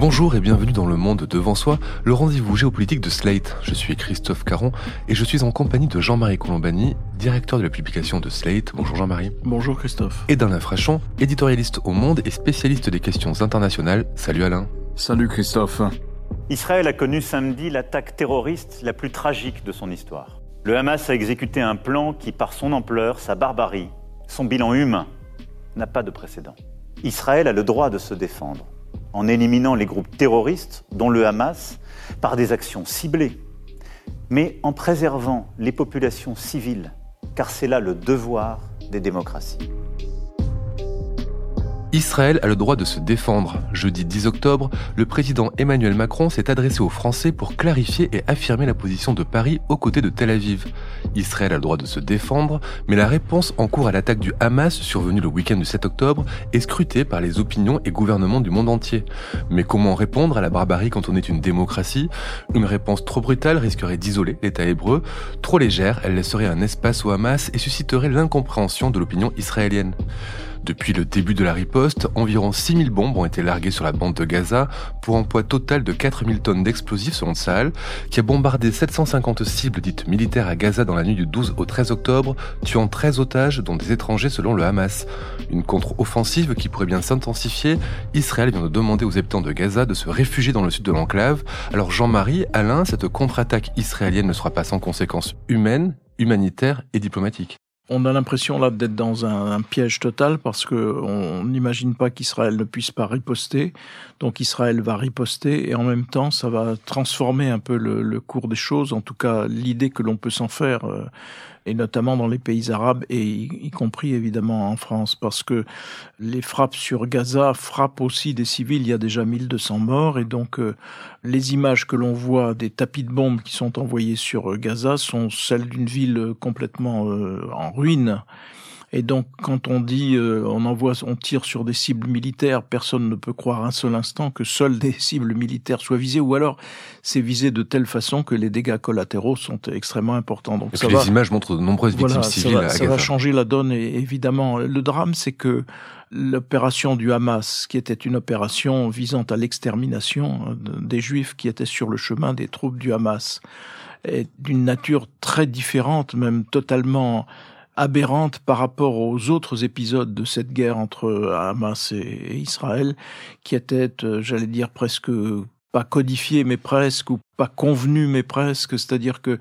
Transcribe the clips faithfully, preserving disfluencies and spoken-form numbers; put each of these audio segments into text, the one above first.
Bonjour et bienvenue dans Le Monde devant soi, le rendez-vous géopolitique de Slate. Je suis Christophe Caron et je suis en compagnie de Jean-Marie Colombani, directeur de la publication de Slate. Bonjour Jean-Marie. Bonjour Christophe. Et d'Alain Frachon, éditorialiste au Monde et spécialiste des questions internationales. Salut Alain. Salut Christophe. Israël a connu samedi l'attaque terroriste la plus tragique de son histoire. Le Hamas a exécuté un plan qui, par son ampleur, sa barbarie, son bilan humain, n'a pas de précédent. Israël a le droit de se défendre en éliminant les groupes terroristes, dont le Hamas, par des actions ciblées, mais en préservant les populations civiles, car c'est là le devoir des démocraties. Israël a le droit de se défendre. Jeudi dix octobre, le président Emmanuel Macron s'est adressé aux Français pour clarifier et affirmer la position de Paris aux côtés de Tel Aviv. Israël a le droit de se défendre, mais la réponse en cours à l'attaque du Hamas, survenue le week-end du sept octobre, est scrutée par les opinions et gouvernements du monde entier. Mais comment répondre à la barbarie quand on est une démocratie ? Une réponse trop brutale risquerait d'isoler l'État hébreu. Trop légère, elle laisserait un espace au Hamas et susciterait l'incompréhension de l'opinion israélienne. Depuis le début de la riposte, environ six mille bombes ont été larguées sur la bande de Gaza pour un poids total de quatre mille tonnes d'explosifs selon Tsahal, qui a bombardé sept cent cinquante cibles dites militaires à Gaza dans la nuit du douze au treize octobre, tuant treize otages dont des étrangers selon le Hamas. Une contre-offensive qui pourrait bien s'intensifier. Israël vient de demander aux habitants de Gaza de se réfugier dans le sud de l'enclave. Alors Jean-Marie, Alain, cette contre-attaque israélienne ne sera pas sans conséquences humaines, humanitaires et diplomatiques. On a l'impression là d'être dans un, un piège total parce que on n'imagine pas qu'Israël ne puisse pas riposter. Donc Israël va riposter et en même temps ça va transformer un peu le, le cours des choses, en tout cas l'idée que l'on peut s'en faire, euh, et notamment dans les pays arabes et y, y compris évidemment en France, parce que les frappes sur Gaza frappent aussi des civils. Il y a déjà mille deux cents morts et donc euh, les images que l'on voit des tapis de bombes qui sont envoyés sur Gaza sont celles d'une ville complètement euh, en ruine. Et donc, quand on dit, euh, on envoie, on tire sur des cibles militaires, personne ne peut croire un seul instant que seules des cibles militaires soient visées, ou alors c'est visé de telle façon que les dégâts collatéraux sont extrêmement importants. Donc, ça va, les images montrent de nombreuses victimes voilà, civiles. Ça va, à ça va changer la donne, et évidemment. Le drame, c'est que l'opération du Hamas, qui était une opération visant à l'extermination des Juifs qui étaient sur le chemin des troupes du Hamas, est d'une nature très différente, même totalement aberrante par rapport aux autres épisodes de cette guerre entre Hamas et Israël, qui était, j'allais dire, presque pas codifiée, mais presque, ou pas convenue, mais presque, c'est-à-dire que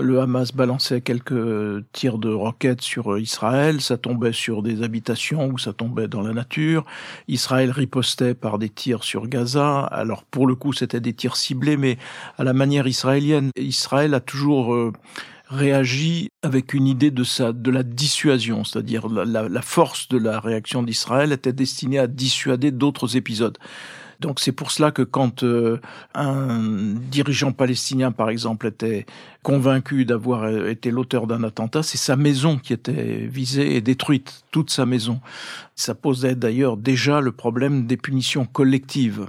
le Hamas balançait quelques tirs de roquettes sur Israël, ça tombait sur des habitations ou ça tombait dans la nature. Israël ripostait par des tirs sur Gaza. Alors pour le coup, c'était des tirs ciblés, mais à la manière israélienne. Israël a toujours euh, réagit avec une idée de sa, de la dissuasion, c'est-à-dire la, la, la force de la réaction d'Israël était destinée à dissuader d'autres épisodes. Donc c'est pour cela que quand euh, un dirigeant palestinien, par exemple, était convaincu d'avoir été l'auteur d'un attentat, c'est sa maison qui était visée et détruite, toute sa maison. Ça posait d'ailleurs déjà le problème des punitions collectives.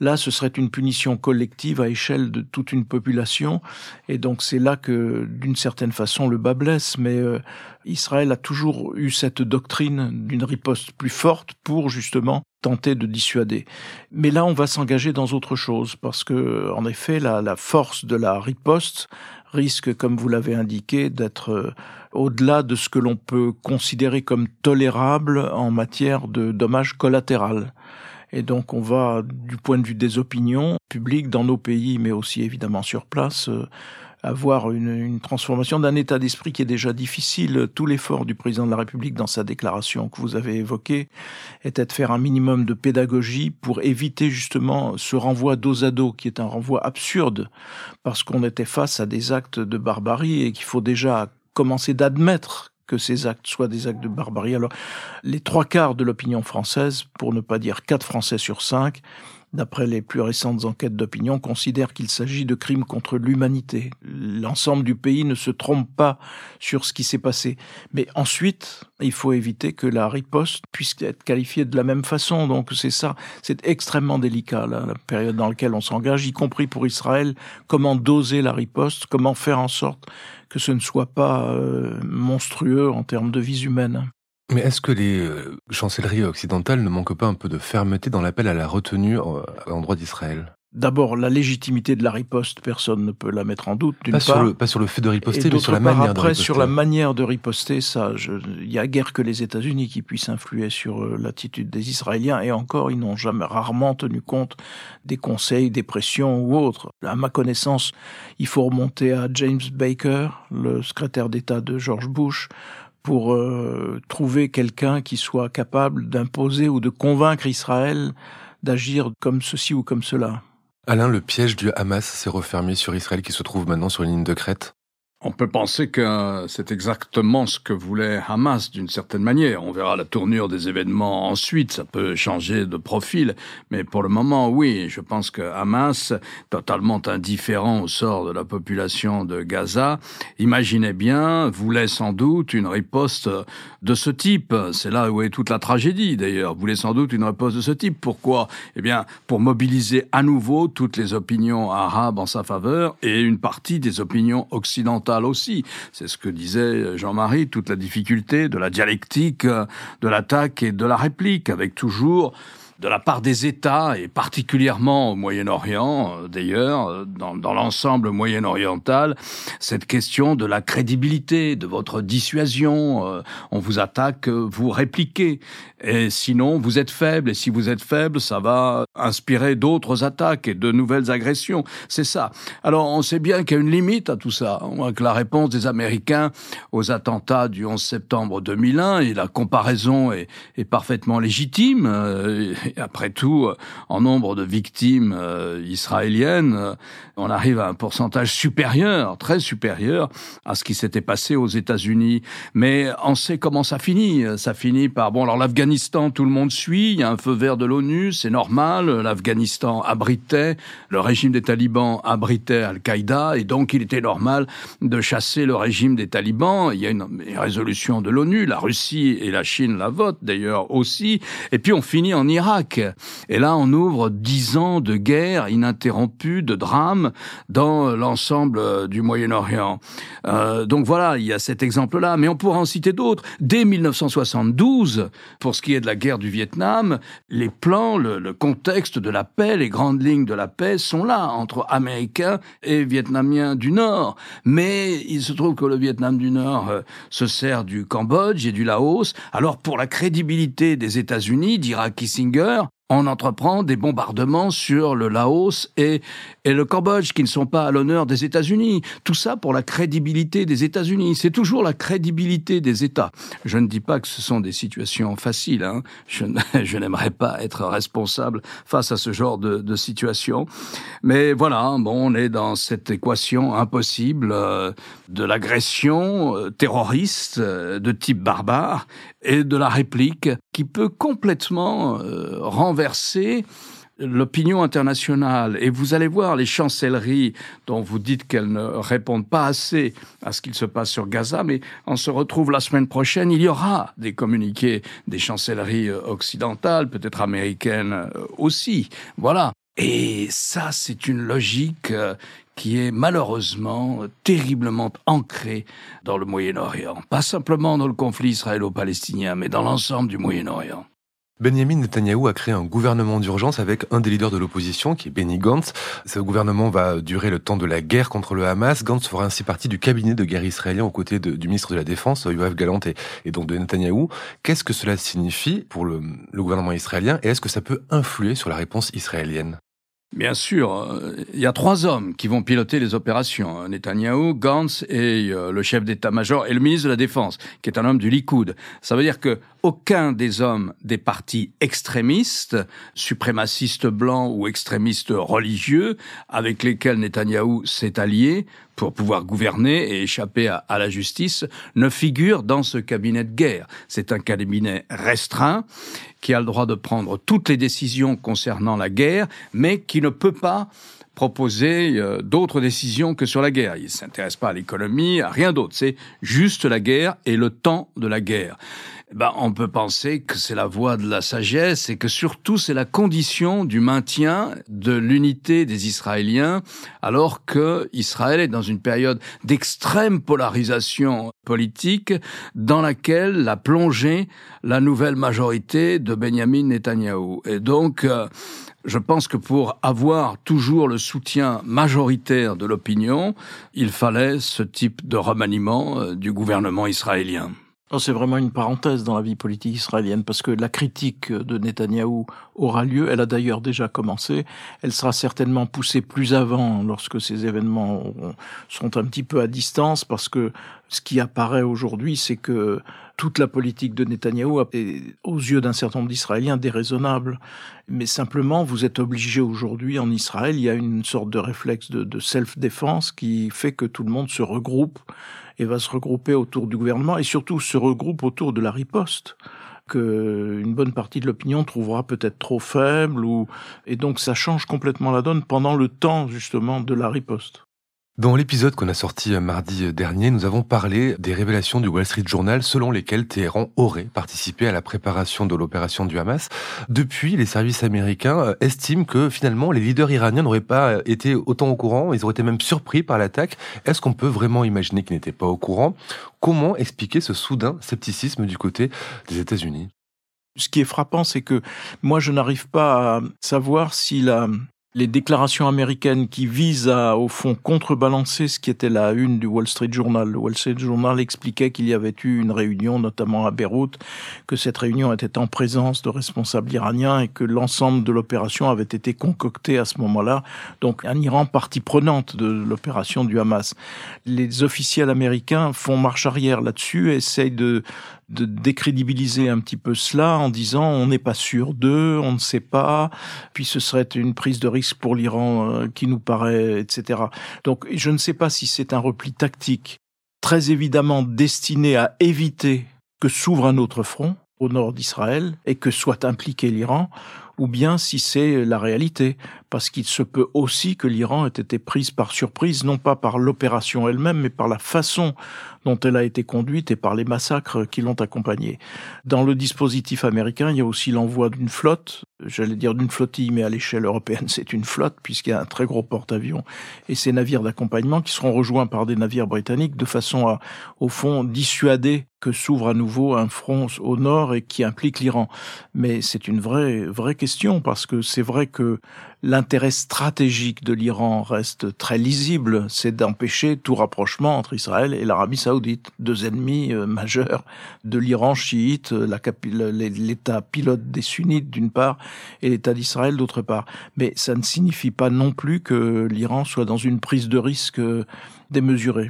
Là, ce serait une punition collective à échelle de toute une population, et donc c'est là que, d'une certaine façon, le bât blesse, mais euh, Israël a toujours eu cette doctrine d'une riposte plus forte pour, justement, tenter de dissuader. Mais là, on va s'engager dans autre chose, parce que, en effet, la, la force de la riposte risque, comme vous l'avez indiqué, d'être au-delà de ce que l'on peut considérer comme tolérable en matière de dommages collatéraux. Et donc, on va, du point de vue des opinions publiques dans nos pays, mais aussi évidemment sur place, euh, avoir une, une transformation d'un état d'esprit qui est déjà difficile. Tout l'effort du président de la République dans sa déclaration que vous avez évoquée était de faire un minimum de pédagogie pour éviter justement ce renvoi dos à dos qui est un renvoi absurde parce qu'on était face à des actes de barbarie et qu'il faut déjà commencer d'admettre que ces actes soient des actes de barbarie. Alors, les trois quarts de l'opinion française, pour ne pas dire quatre Français sur cinq, d'après les plus récentes enquêtes d'opinion, considèrent qu'il s'agit de crimes contre l'humanité. L'ensemble du pays ne se trompe pas sur ce qui s'est passé. Mais ensuite, il faut éviter que la riposte puisse être qualifiée de la même façon. Donc c'est ça, c'est extrêmement délicat, là, la période dans laquelle on s'engage, y compris pour Israël. Comment doser la riposte, comment faire en sorte que ce ne soit pas euh, monstrueux en termes de vies humaines. Mais est-ce que les chancelleries occidentales ne manquent pas un peu de fermeté dans l'appel à la retenue à l'endroit d'Israël ? D'abord, la légitimité de la riposte, personne ne peut la mettre en doute, d'une pas part. Sur le, pas sur le fait de riposter, mais sur la manière après, de riposter. Sur la manière de riposter, ça, il n'y a guère que les États-Unis qui puissent influer sur l'attitude des Israéliens, et encore, ils n'ont jamais, rarement tenu compte des conseils, des pressions ou autres. À ma connaissance, il faut remonter à James Baker, le secrétaire d'État de George Bush, pour euh, trouver quelqu'un qui soit capable d'imposer ou de convaincre Israël d'agir comme ceci ou comme cela. Alain, le piège du Hamas s'est refermé sur Israël qui se trouve maintenant sur une ligne de crête ? On peut penser que c'est exactement ce que voulait Hamas d'une certaine manière. On verra la tournure des événements ensuite, ça peut changer de profil. Mais pour le moment, oui, je pense que Hamas, totalement indifférent au sort de la population de Gaza, imaginait bien, voulait sans doute une riposte de ce type. C'est là où est toute la tragédie d'ailleurs, voulait sans doute une riposte de ce type. Pourquoi ? Eh bien, pour mobiliser à nouveau toutes les opinions arabes en sa faveur et une partie des opinions occidentales aussi. C'est ce que disait Jean-Marie, toute la difficulté de la dialectique, de l'attaque et de la réplique, avec toujours de la part des États, et particulièrement au Moyen-Orient, d'ailleurs, dans, dans l'ensemble moyen-oriental, cette question de la crédibilité, de votre dissuasion. Euh, on vous attaque, vous répliquez. Et sinon, vous êtes faible. Et si vous êtes faible, ça va inspirer d'autres attaques et de nouvelles agressions. C'est ça. Alors, on sait bien qu'il y a une limite à tout ça. Que la réponse des Américains aux attentats du onze septembre deux mille un, et la comparaison est, est parfaitement légitime. Euh, Après tout, en nombre de victimes israéliennes, on arrive à un pourcentage supérieur, très supérieur, à ce qui s'était passé aux États-Unis. Mais on sait comment ça finit. Ça finit par... Bon, alors l'Afghanistan, tout le monde suit, il y a un feu vert de l'ONU, c'est normal. L'Afghanistan abritait, le régime des talibans abritait Al-Qaïda, et donc il était normal de chasser le régime des talibans. Il y a une, une résolution de l'ONU, la Russie et la Chine la votent d'ailleurs aussi. Et puis on finit en Iran. Et là, on ouvre dix ans de guerre ininterrompue, de drame, dans l'ensemble du Moyen-Orient. Euh, donc voilà, il y a cet exemple-là, mais on pourra en citer d'autres. Dès dix-neuf cent soixante-douze, pour ce qui est de la guerre du Vietnam, les plans, le, le contexte de la paix, les grandes lignes de la paix sont là, entre Américains et Vietnamiens du Nord. Mais il se trouve que le Vietnam du Nord euh, se sert du Cambodge et du Laos. Alors, pour la crédibilité des États-Unis, dira Kissinger, on entreprend des bombardements sur le Laos et, et le Cambodge, qui ne sont pas à l'honneur des États-Unis. Tout ça pour la crédibilité des États-Unis. C'est toujours la crédibilité des États. Je ne dis pas que ce sont des situations faciles. Hein. Je, je n'aimerais pas être responsable face à ce genre de, de situation. Mais voilà, bon, on est dans cette équation impossible euh, de l'agression euh, terroriste euh, de type barbare et de la réplique qui peut complètement euh, renverser l'opinion internationale. Et vous allez voir, les chancelleries dont vous dites qu'elles ne répondent pas assez à ce qu'il se passe sur Gaza, mais on se retrouve la semaine prochaine, il y aura des communiqués des chancelleries occidentales, peut-être américaines aussi. Voilà. Et ça, c'est une logique qui est malheureusement terriblement ancrée dans le Moyen-Orient. Pas simplement dans le conflit israélo-palestinien, mais dans l'ensemble du Moyen-Orient. Benjamin Netanyahu a créé un gouvernement d'urgence avec un des leaders de l'opposition, qui est Benny Gantz. Ce gouvernement va durer le temps de la guerre contre le Hamas. Gantz fera ainsi partie du cabinet de guerre israélien aux côtés de, du ministre de la Défense, Yoav Gallant, et, et donc de Netanyahu. Qu'est-ce que cela signifie pour le, le gouvernement israélien, et est-ce que ça peut influer sur la réponse israélienne ? Bien sûr, il y a trois hommes qui vont piloter les opérations. Netanyahou, Gantz et le chef d'état-major et le ministre de la Défense, qui est un homme du Likoud. Ça veut dire que aucun des hommes des partis extrémistes, suprémacistes blancs ou extrémistes religieux, avec lesquels Netanyahou s'est allié pour pouvoir gouverner et échapper à, à la justice, ne figure dans ce cabinet de guerre. C'est un cabinet restreint qui a le droit de prendre toutes les décisions concernant la guerre, mais qui ne peut pas proposer euh, d'autres décisions que sur la guerre. Il ne s'intéresse pas à l'économie, à rien d'autre. C'est juste la guerre et le temps de la guerre. ben, on peut penser que c'est la voie de la sagesse et que surtout c'est la condition du maintien de l'unité des Israéliens, alors que Israël est dans une période d'extrême polarisation politique dans laquelle l'a plongée la nouvelle majorité de Benjamin Netanyahu. Et donc, euh, je pense que pour avoir toujours le soutien majoritaire de l'opinion, il fallait ce type de remaniement euh, du gouvernement israélien. C'est vraiment une parenthèse dans la vie politique israélienne, parce que la critique de Netanyahou aura lieu, elle a d'ailleurs déjà commencé, elle sera certainement poussée plus avant lorsque ces événements sont un petit peu à distance, parce que ce qui apparaît aujourd'hui, c'est que toute la politique de Netanyahou est, aux yeux d'un certain nombre d'Israéliens, déraisonnable. Mais simplement, vous êtes obligé aujourd'hui en Israël, il y a une sorte de réflexe de, de self-défense qui fait que tout le monde se regroupe et va se regrouper autour du gouvernement, et surtout se regroupe autour de la riposte, qu'une bonne partie de l'opinion trouvera peut-être trop faible, ou... et donc ça change complètement la donne pendant le temps, justement, de la riposte. Dans l'épisode qu'on a sorti mardi dernier, nous avons parlé des révélations du Wall Street Journal selon lesquelles Téhéran aurait participé à la préparation de l'opération du Hamas. Depuis, les services américains estiment que finalement les leaders iraniens n'auraient pas été autant au courant, ils auraient été même surpris par l'attaque. Est-ce qu'on peut vraiment imaginer qu'ils n'étaient pas au courant ? Comment expliquer ce soudain scepticisme du côté des États-Unis ? Ce qui est frappant, c'est que moi je n'arrive pas à savoir si la... les déclarations américaines qui visent à, au fond, contrebalancer ce qui était la une du Wall Street Journal. Le Wall Street Journal expliquait qu'il y avait eu une réunion, notamment à Beyrouth, que cette réunion était en présence de responsables iraniens et que l'ensemble de l'opération avait été concoctée à ce moment-là. Donc, un Iran partie prenante de l'opération du Hamas. Les officiels américains font marche arrière là-dessus et essayent de... de décrédibiliser un petit peu cela en disant on n'est pas sûr d'eux, on ne sait pas, puis ce serait une prise de risque pour l'Iran qui nous paraît, et cetera. Donc je ne sais pas si c'est un repli tactique très évidemment destiné à éviter que s'ouvre un autre front au nord d'Israël et que soit impliqué l'Iran, ou bien si c'est la réalité, parce qu'il se peut aussi que l'Iran ait été prise par surprise, non pas par l'opération elle-même, mais par la façon dont elle a été conduite et par les massacres qui l'ont accompagnée. Dans le dispositif américain, il y a aussi l'envoi d'une flotte, j'allais dire d'une flottille, mais à l'échelle européenne, c'est une flotte, puisqu'il y a un très gros porte-avions, et ces navires d'accompagnement qui seront rejoints par des navires britanniques, de façon à, au fond, dissuader que s'ouvre à nouveau un front au nord et qui implique l'Iran. Mais c'est une vraie, vraie question, parce que c'est vrai que l'intérêt stratégique de l'Iran reste très lisible, c'est d'empêcher tout rapprochement entre Israël et l'Arabie saoudite, deux ennemis euh, majeurs de l'Iran chiite, la, l'État pilote des sunnites d'une part et l'État d'Israël d'autre part. Mais ça ne signifie pas non plus que l'Iran soit dans une prise de risque démesurée.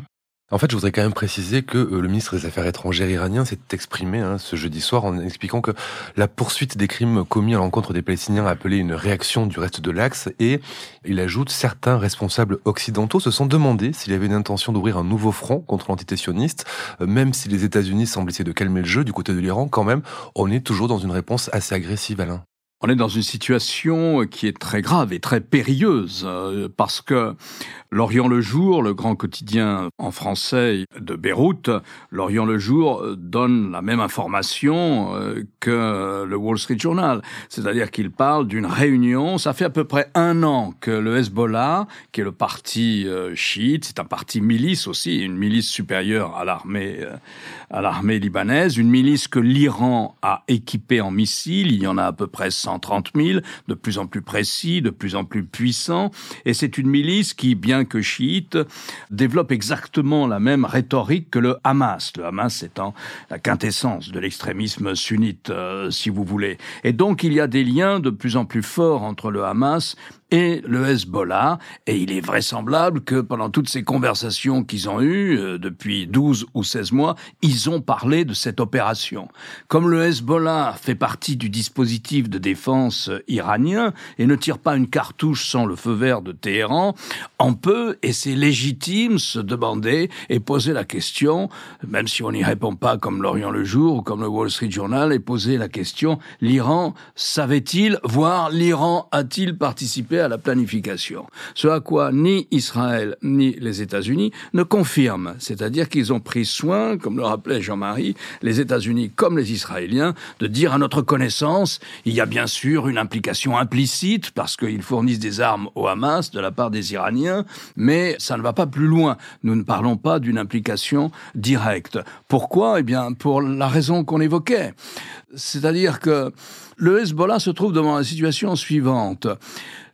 En fait, je voudrais quand même préciser que le ministre des Affaires étrangères iranien s'est exprimé hein, ce jeudi soir en expliquant que la poursuite des crimes commis à l'encontre des Palestiniens a appelé une réaction du reste de l'Axe, et il ajoute certains responsables occidentaux se sont demandé s'il y avait une intention d'ouvrir un nouveau front contre l'entité sioniste, même si les États-Unis semblent essayer de calmer le jeu du côté de l'Iran. Quand même, on est toujours dans une réponse assez agressive, Alain. On est dans une situation qui est très grave et très périlleuse, parce que L'Orient le Jour, le grand quotidien en français de Beyrouth, L'Orient le Jour donne la même information que le Wall Street Journal. C'est-à-dire qu'il parle d'une réunion, ça fait à peu près un an que le Hezbollah, qui est le parti chiite, c'est un parti milice aussi, une milice supérieure à l'armée, à l'armée libanaise, une milice que l'Iran a équipée en missiles, il y en a à peu près cent trente mille, de plus en plus précis, de plus en plus puissant, et c'est une milice qui, bien que chiite, développe exactement la même rhétorique que le Hamas, le Hamas étant la quintessence de l'extrémisme sunnite, euh, si vous voulez. Et donc il y a des liens de plus en plus forts entre le Hamas et le Hezbollah, et il est vraisemblable que pendant toutes ces conversations qu'ils ont eues, euh, depuis douze ou seize mois, ils ont parlé de cette opération. Comme le Hezbollah fait partie du dispositif de défense iranien et ne tire pas une cartouche sans le feu vert de Téhéran, on peut, et c'est légitime, se demander et poser la question, même si on n'y répond pas comme l'Orient le Jour ou comme le Wall Street Journal, et poser la question, l'Iran savait-il, voire l'Iran a-t-il participé à la planification. Ce à quoi ni Israël ni les États-Unis ne confirment, c'est-à-dire qu'ils ont pris soin, comme le rappelait Jean-Marie, les États-Unis comme les Israéliens, de dire à notre connaissance, il y a bien sûr une implication implicite parce qu'ils fournissent des armes au Hamas de la part des Iraniens, mais ça ne va pas plus loin. Nous ne parlons pas d'une implication directe. Pourquoi ? Eh bien, pour la raison qu'on évoquait. C'est-à-dire que le Hezbollah se trouve devant la situation suivante.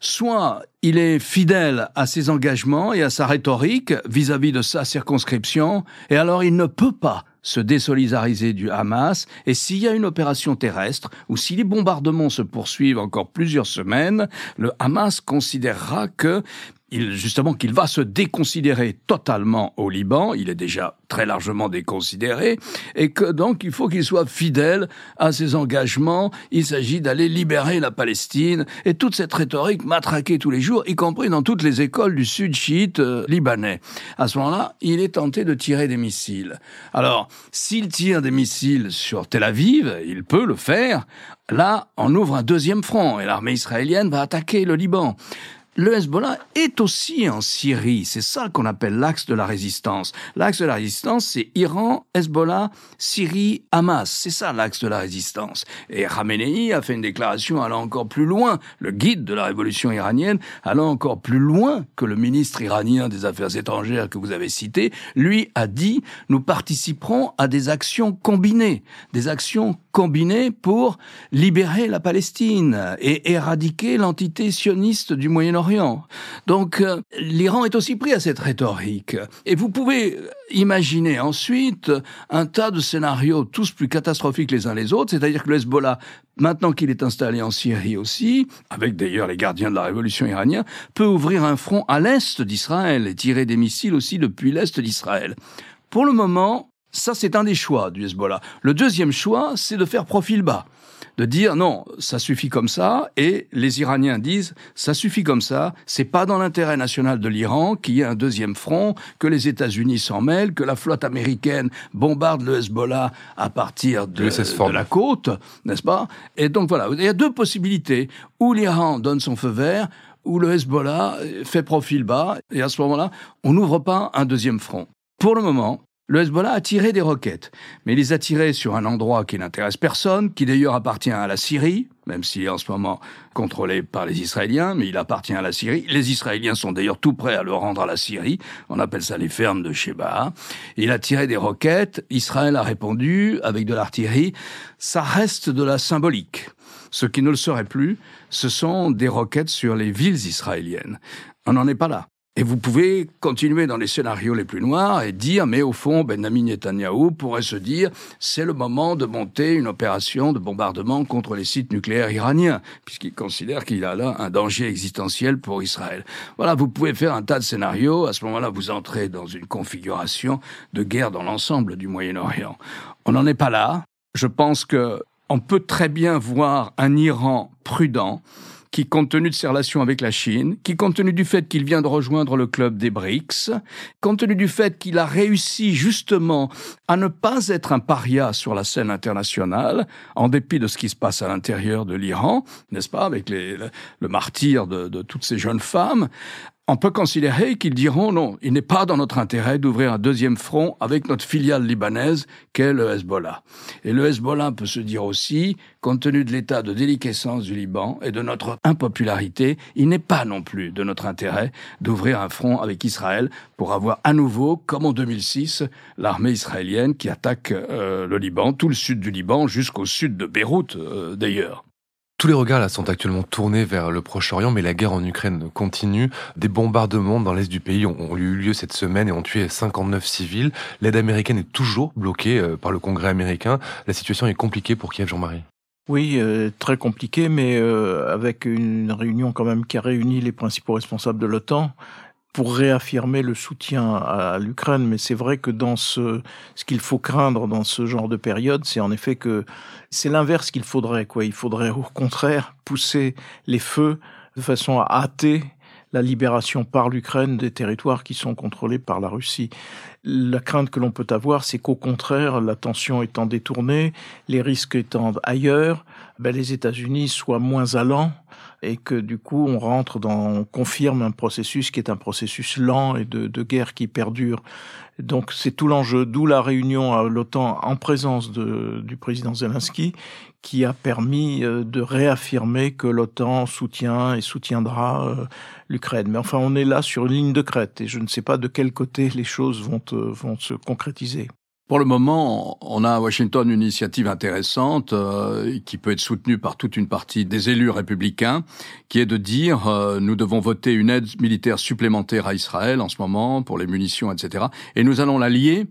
Soit il est fidèle à ses engagements et à sa rhétorique vis-à-vis de sa circonscription, et alors il ne peut pas se désolidariser du Hamas, et s'il y a une opération terrestre, ou si les bombardements se poursuivent encore plusieurs semaines, le Hamas considérera que... Il, justement qu'il va se déconsidérer totalement au Liban, il est déjà très largement déconsidéré, et que donc il faut qu'il soit fidèle à ses engagements, il s'agit d'aller libérer la Palestine, et toute cette rhétorique matraquée tous les jours, y compris dans toutes les écoles du sud chiite euh, libanais. À ce moment-là, il est tenté de tirer des missiles. Alors, s'il tire des missiles sur Tel Aviv, il peut le faire, là, on ouvre un deuxième front, et l'armée israélienne va attaquer le Liban. Le Hezbollah est aussi en Syrie, c'est ça qu'on appelle l'axe de la résistance. L'axe de la résistance, c'est Iran, Hezbollah, Syrie, Hamas. C'est ça l'axe de la résistance. Et Khamenei a fait une déclaration allant encore plus loin, le guide de la révolution iranienne, allant encore plus loin que le ministre iranien des Affaires étrangères que vous avez cité, lui a dit « Nous participerons à des actions combinées, des actions combinées pour libérer la Palestine et éradiquer l'entité sioniste du Moyen-Orient. » Donc, euh, l'Iran est aussi pris à cette rhétorique. Et vous pouvez imaginer ensuite un tas de scénarios tous plus catastrophiques les uns les autres, c'est-à-dire que le Hezbollah, maintenant qu'il est installé en Syrie aussi, avec d'ailleurs les gardiens de la révolution iranienne, peut ouvrir un front à l'est d'Israël et tirer des missiles aussi depuis l'est d'Israël. Pour le moment, ça c'est un des choix du Hezbollah. Le deuxième choix, c'est de faire profil bas. De dire non, ça suffit comme ça, et les Iraniens disent ça suffit comme ça, c'est pas dans l'intérêt national de l'Iran qu'il y ait un deuxième front, que les États-Unis s'en mêlent, que la flotte américaine bombarde le Hezbollah à partir de, de la côte, n'est-ce pas ? Et donc voilà, il y a deux possibilités, où l'Iran donne son feu vert, où le Hezbollah fait profil bas, et à ce moment-là, on n'ouvre pas un deuxième front. Pour le moment, le Hezbollah a tiré des roquettes, mais il les a tirées sur un endroit qui n'intéresse personne, qui d'ailleurs appartient à la Syrie, même s'il est en ce moment contrôlé par les Israéliens, mais il appartient à la Syrie. Les Israéliens sont d'ailleurs tout prêts à le rendre à la Syrie, on appelle ça les fermes de Sheba. Il a tiré des roquettes, Israël a répondu avec de l'artillerie, ça reste de la symbolique. Ce qui ne le serait plus, ce sont des roquettes sur les villes israéliennes. On n'en est pas là. Et vous pouvez continuer dans les scénarios les plus noirs et dire, mais au fond, Benjamin Netanyahu pourrait se dire, c'est le moment de monter une opération de bombardement contre les sites nucléaires iraniens, puisqu'il considère qu'il a là un danger existentiel pour Israël. Voilà, vous pouvez faire un tas de scénarios. À ce moment-là, vous entrez dans une configuration de guerre dans l'ensemble du Moyen-Orient. On n'en est pas là. Je pense que on peut très bien voir un Iran prudent, qui, compte tenu de ses relations avec la Chine, qui, compte tenu du fait qu'il vient de rejoindre le club des BRICS, compte tenu du fait qu'il a réussi justement à ne pas être un paria sur la scène internationale, en dépit de ce qui se passe à l'intérieur de l'Iran, n'est-ce pas, avec les, le, le martyre de, de toutes ces jeunes femmes, on peut considérer qu'ils diront non, il n'est pas dans notre intérêt d'ouvrir un deuxième front avec notre filiale libanaise qu'est le Hezbollah. Et le Hezbollah peut se dire aussi, compte tenu de l'état de déliquescence du Liban et de notre impopularité, il n'est pas non plus de notre intérêt d'ouvrir un front avec Israël pour avoir à nouveau, comme en deux mille six, l'armée israélienne qui attaque euh, le Liban, tout le sud du Liban, jusqu'au sud de Beyrouth euh, d'ailleurs. Tous les regards là sont actuellement tournés vers le Proche-Orient, mais la guerre en Ukraine continue. Des bombardements dans l'est du pays ont, ont eu lieu cette semaine et ont tué cinquante-neuf civils. L'aide américaine est toujours bloquée par le Congrès américain. La situation est compliquée pour Kiev, Jean-Marie. Oui, euh, très compliquée, mais euh, avec une réunion quand même qui a réuni les principaux responsables de l'OTAN pour réaffirmer le soutien à l'Ukraine. Mais c'est vrai que dans ce, ce qu'il faut craindre dans ce genre de période, c'est en effet que c'est l'inverse qu'il faudrait, quoi. Il faudrait au contraire pousser les feux de façon à hâter la libération par l'Ukraine des territoires qui sont contrôlés par la Russie. La crainte que l'on peut avoir, c'est qu'au contraire, l'attention étant détournée, les risques étant ailleurs, ben les États-Unis soient moins allants et que du coup, on rentre dans, on confirme un processus qui est un processus lent et de, de guerre qui perdure. Donc c'est tout l'enjeu, d'où la réunion à l'OTAN en présence de, du président Zelensky, qui a permis de réaffirmer que l'OTAN soutient et soutiendra l'Ukraine. Mais enfin, on est là sur une ligne de crête et je ne sais pas de quel côté les choses vont, vont se concrétiser. Pour le moment, on a à Washington une initiative intéressante euh, qui peut être soutenue par toute une partie des élus républicains, qui est de dire euh, nous devons voter une aide militaire supplémentaire à Israël en ce moment pour les munitions, et cetera. Et nous allons la lier.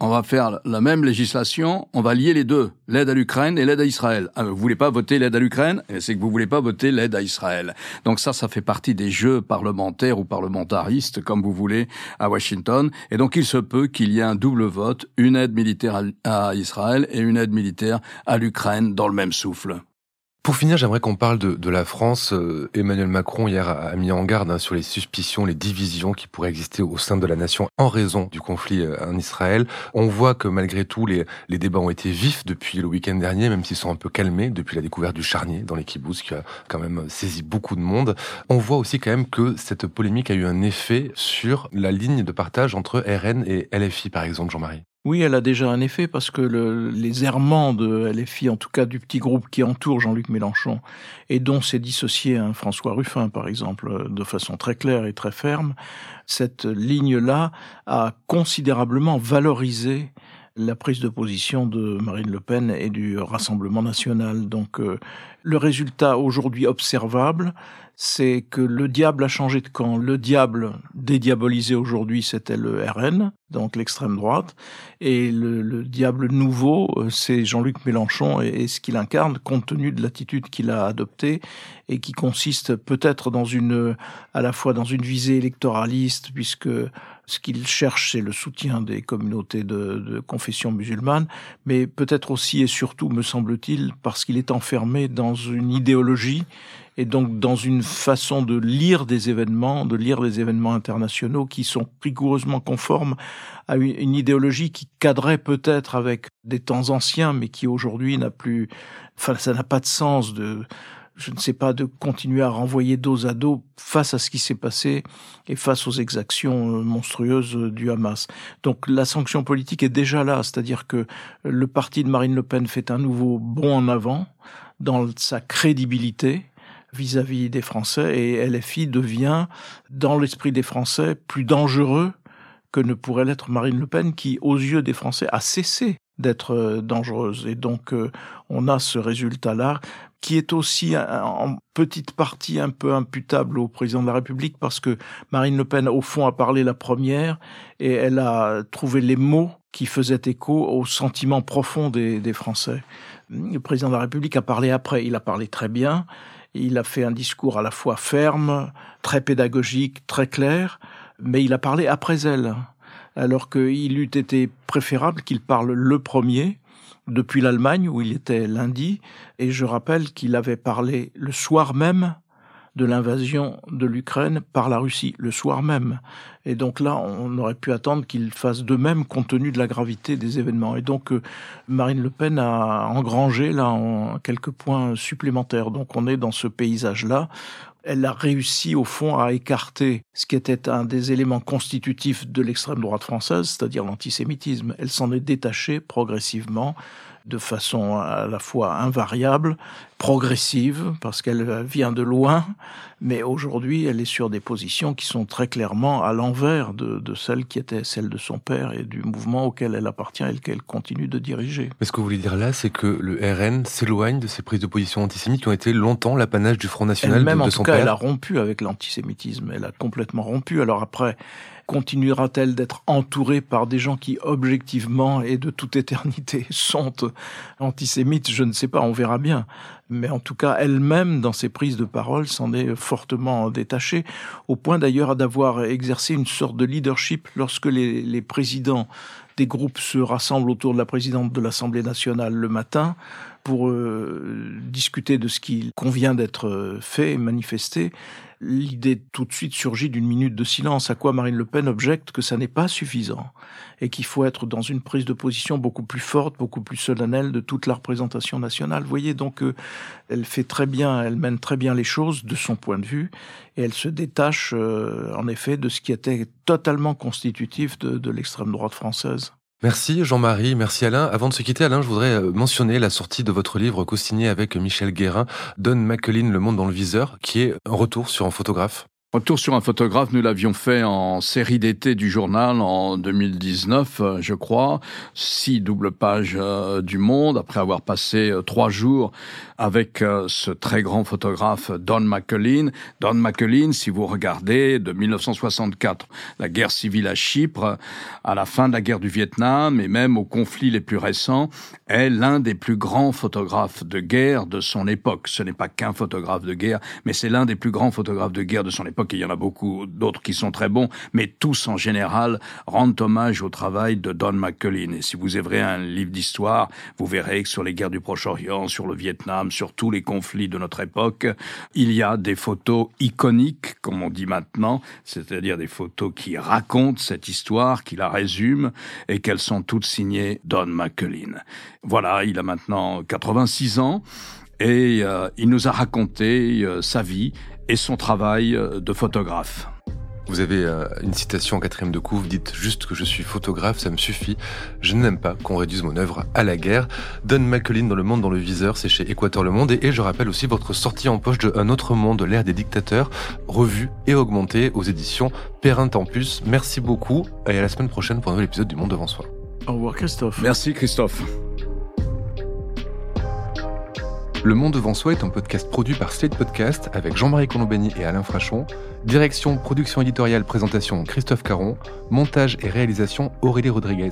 On va faire la même législation, on va lier les deux, l'aide à l'Ukraine et l'aide à Israël. Ah, vous voulez pas voter l'aide à l'Ukraine, c'est que vous voulez pas voter l'aide à Israël. Donc ça, ça fait partie des jeux parlementaires ou parlementaristes, comme vous voulez, à Washington. Et donc il se peut qu'il y ait un double vote, une aide militaire à Israël et une aide militaire à l'Ukraine dans le même souffle. Pour finir, j'aimerais qu'on parle de, de la France. Euh, Emmanuel Macron, hier, a, a mis en garde hein, sur les suspicions, les divisions qui pourraient exister au sein de la nation en raison du conflit euh, en Israël. On voit que malgré tout, les, les débats ont été vifs depuis le week-end dernier, même s'ils sont un peu calmés depuis la découverte du charnier dans les kibboutz, qui a quand même saisi beaucoup de monde. On voit aussi quand même que cette polémique a eu un effet sur la ligne de partage entre R N et L F I, par exemple, Jean-Marie. Oui, elle a déjà un effet parce que le, les errements de L F I, en tout cas du petit groupe qui entoure Jean-Luc Mélenchon et dont s'est dissocié un François Ruffin, par exemple, de façon très claire et très ferme, cette ligne-là a considérablement valorisé la prise de position de Marine Le Pen et du Rassemblement National. Donc, euh, le résultat aujourd'hui observable, c'est que le diable a changé de camp. Le diable dédiabolisé aujourd'hui, c'était le R N, donc l'extrême droite, et le, le diable nouveau, c'est Jean-Luc Mélenchon et, et ce qu'il incarne, compte tenu de l'attitude qu'il a adoptée et qui consiste peut-être dans une, à la fois dans une visée électoraliste, puisque ce qu'il cherche, c'est le soutien des communautés de, de confession musulmane, mais peut-être aussi et surtout, me semble-t-il, parce qu'il est enfermé dans une idéologie et donc dans une façon de lire des événements, de lire des événements internationaux qui sont rigoureusement conformes à une idéologie qui cadrait peut-être avec des temps anciens, mais qui aujourd'hui n'a plus... Enfin, ça n'a pas de sens de... je ne sais pas, de continuer à renvoyer dos à dos face à ce qui s'est passé et face aux exactions monstrueuses du Hamas. Donc la sanction politique est déjà là, c'est-à-dire que le parti de Marine Le Pen fait un nouveau bond en avant dans sa crédibilité vis-à-vis des Français et L F I devient, dans l'esprit des Français, plus dangereux que ne pourrait l'être Marine Le Pen qui, aux yeux des Français, a cessé d'être dangereuse. Et donc, euh, on a ce résultat-là, qui est aussi en petite partie un peu imputable au président de la République, parce que Marine Le Pen, au fond, a parlé la première, et elle a trouvé les mots qui faisaient écho aux sentiments profonds des, des Français. Le président de la République a parlé après, il a parlé très bien, il a fait un discours à la fois ferme, très pédagogique, très clair, mais il a parlé après elle. Alors qu'il eût été préférable qu'il parle le premier, depuis l'Allemagne, où il était lundi, et je rappelle qu'il avait parlé le soir même de l'invasion de l'Ukraine par la Russie, le soir même. Et donc là, on aurait pu attendre qu'il fasse de même, compte tenu de la gravité des événements. Et donc, Marine Le Pen a engrangé là en quelques points supplémentaires. Donc on est dans ce paysage-là. Elle a réussi, au fond, à écarter ce qui était un des éléments constitutifs de l'extrême droite française, c'est-à-dire l'antisémitisme. Elle s'en est détachée progressivement, de façon à la fois invariable, progressive, parce qu'elle vient de loin, mais aujourd'hui, elle est sur des positions qui sont très clairement à l'envers de, de celles qui étaient celles de son père et du mouvement auquel elle appartient et qu'elle continue de diriger. Mais ce que vous voulez dire là, c'est que le R N s'éloigne de ces prises de position antisémites qui ont été longtemps l'apanage du Front National de, de son père. Elle-même, en tout cas, elle a rompu avec l'antisémitisme. Elle a complètement rompu. Alors après, continuera-t-elle d'être entourée par des gens qui, objectivement et de toute éternité, sont antisémites? Je ne sais pas, on verra bien. Mais en tout cas, elle-même, dans ses prises de parole, s'en est fortement détachée, au point d'ailleurs d'avoir exercé une sorte de leadership lorsque les, les présidents des groupes se rassemblent autour de la présidente de l'Assemblée nationale le matin pour euh, discuter de ce qu'il convient d'être fait et manifesté. l'idée tout de suite surgit d'une minute de silence, à quoi Marine Le Pen objecte que ça n'est pas suffisant et qu'il faut être dans une prise de position beaucoup plus forte, beaucoup plus solennelle de toute la représentation nationale. Vous voyez, donc euh, elle fait très bien, elle mène très bien les choses de son point de vue et elle se détache euh, en effet de ce qui était totalement constitutif de, de l'extrême droite française. Merci Jean-Marie, merci Alain. Avant de se quitter, Alain, je voudrais mentionner la sortie de votre livre co-signé avec Michel Guérin, Don McCullin, Le monde dans le viseur, qui est un retour sur un photographe. Retour sur un photographe, nous l'avions fait en série d'été du journal en deux mille dix-neuf, je crois, six doubles pages du Monde, après avoir passé trois jours avec ce très grand photographe Don McCullin. Don McCullin, si vous regardez, de dix-neuf cent soixante-quatre, la guerre civile à Chypre, à la fin de la guerre du Vietnam et même aux conflits les plus récents, est l'un des plus grands photographes de guerre de son époque. Ce n'est pas qu'un photographe de guerre, mais c'est l'un des plus grands photographes de guerre de son époque. Il y en a beaucoup d'autres qui sont très bons, mais tous en général rendent hommage au travail de Don McCullin. Et si vous ouvrez un livre d'histoire, vous verrez que sur les guerres du Proche-Orient, sur le Vietnam, sur tous les conflits de notre époque, il y a des photos iconiques, comme on dit maintenant, c'est-à-dire des photos qui racontent cette histoire, qui la résument, et qu'elles sont toutes signées Don McCullin. Voilà, il a maintenant quatre-vingt-six ans, et euh, il nous a raconté euh, sa vie et son travail de photographe. Vous avez une citation en quatrième de coup, vous dites juste que je suis photographe, ça me suffit, je n'aime pas qu'on réduise mon œuvre à la guerre. Don McCullin dans Le Monde, dans le viseur, c'est chez Équateur Le Monde, et, et je rappelle aussi votre sortie en poche de Un autre monde, l'ère des dictateurs, revue et augmentée aux éditions Perrin Tempus. Merci beaucoup, et à la semaine prochaine pour un nouvel épisode du Monde devant soi. Au revoir Christophe. Merci Christophe. Le Monde devant soi est un podcast produit par Slate Podcast avec Jean-Marie Colombani et Alain Frachon. Direction, production éditoriale, présentation Christophe Caron. Montage et réalisation Aurélie Rodriguez.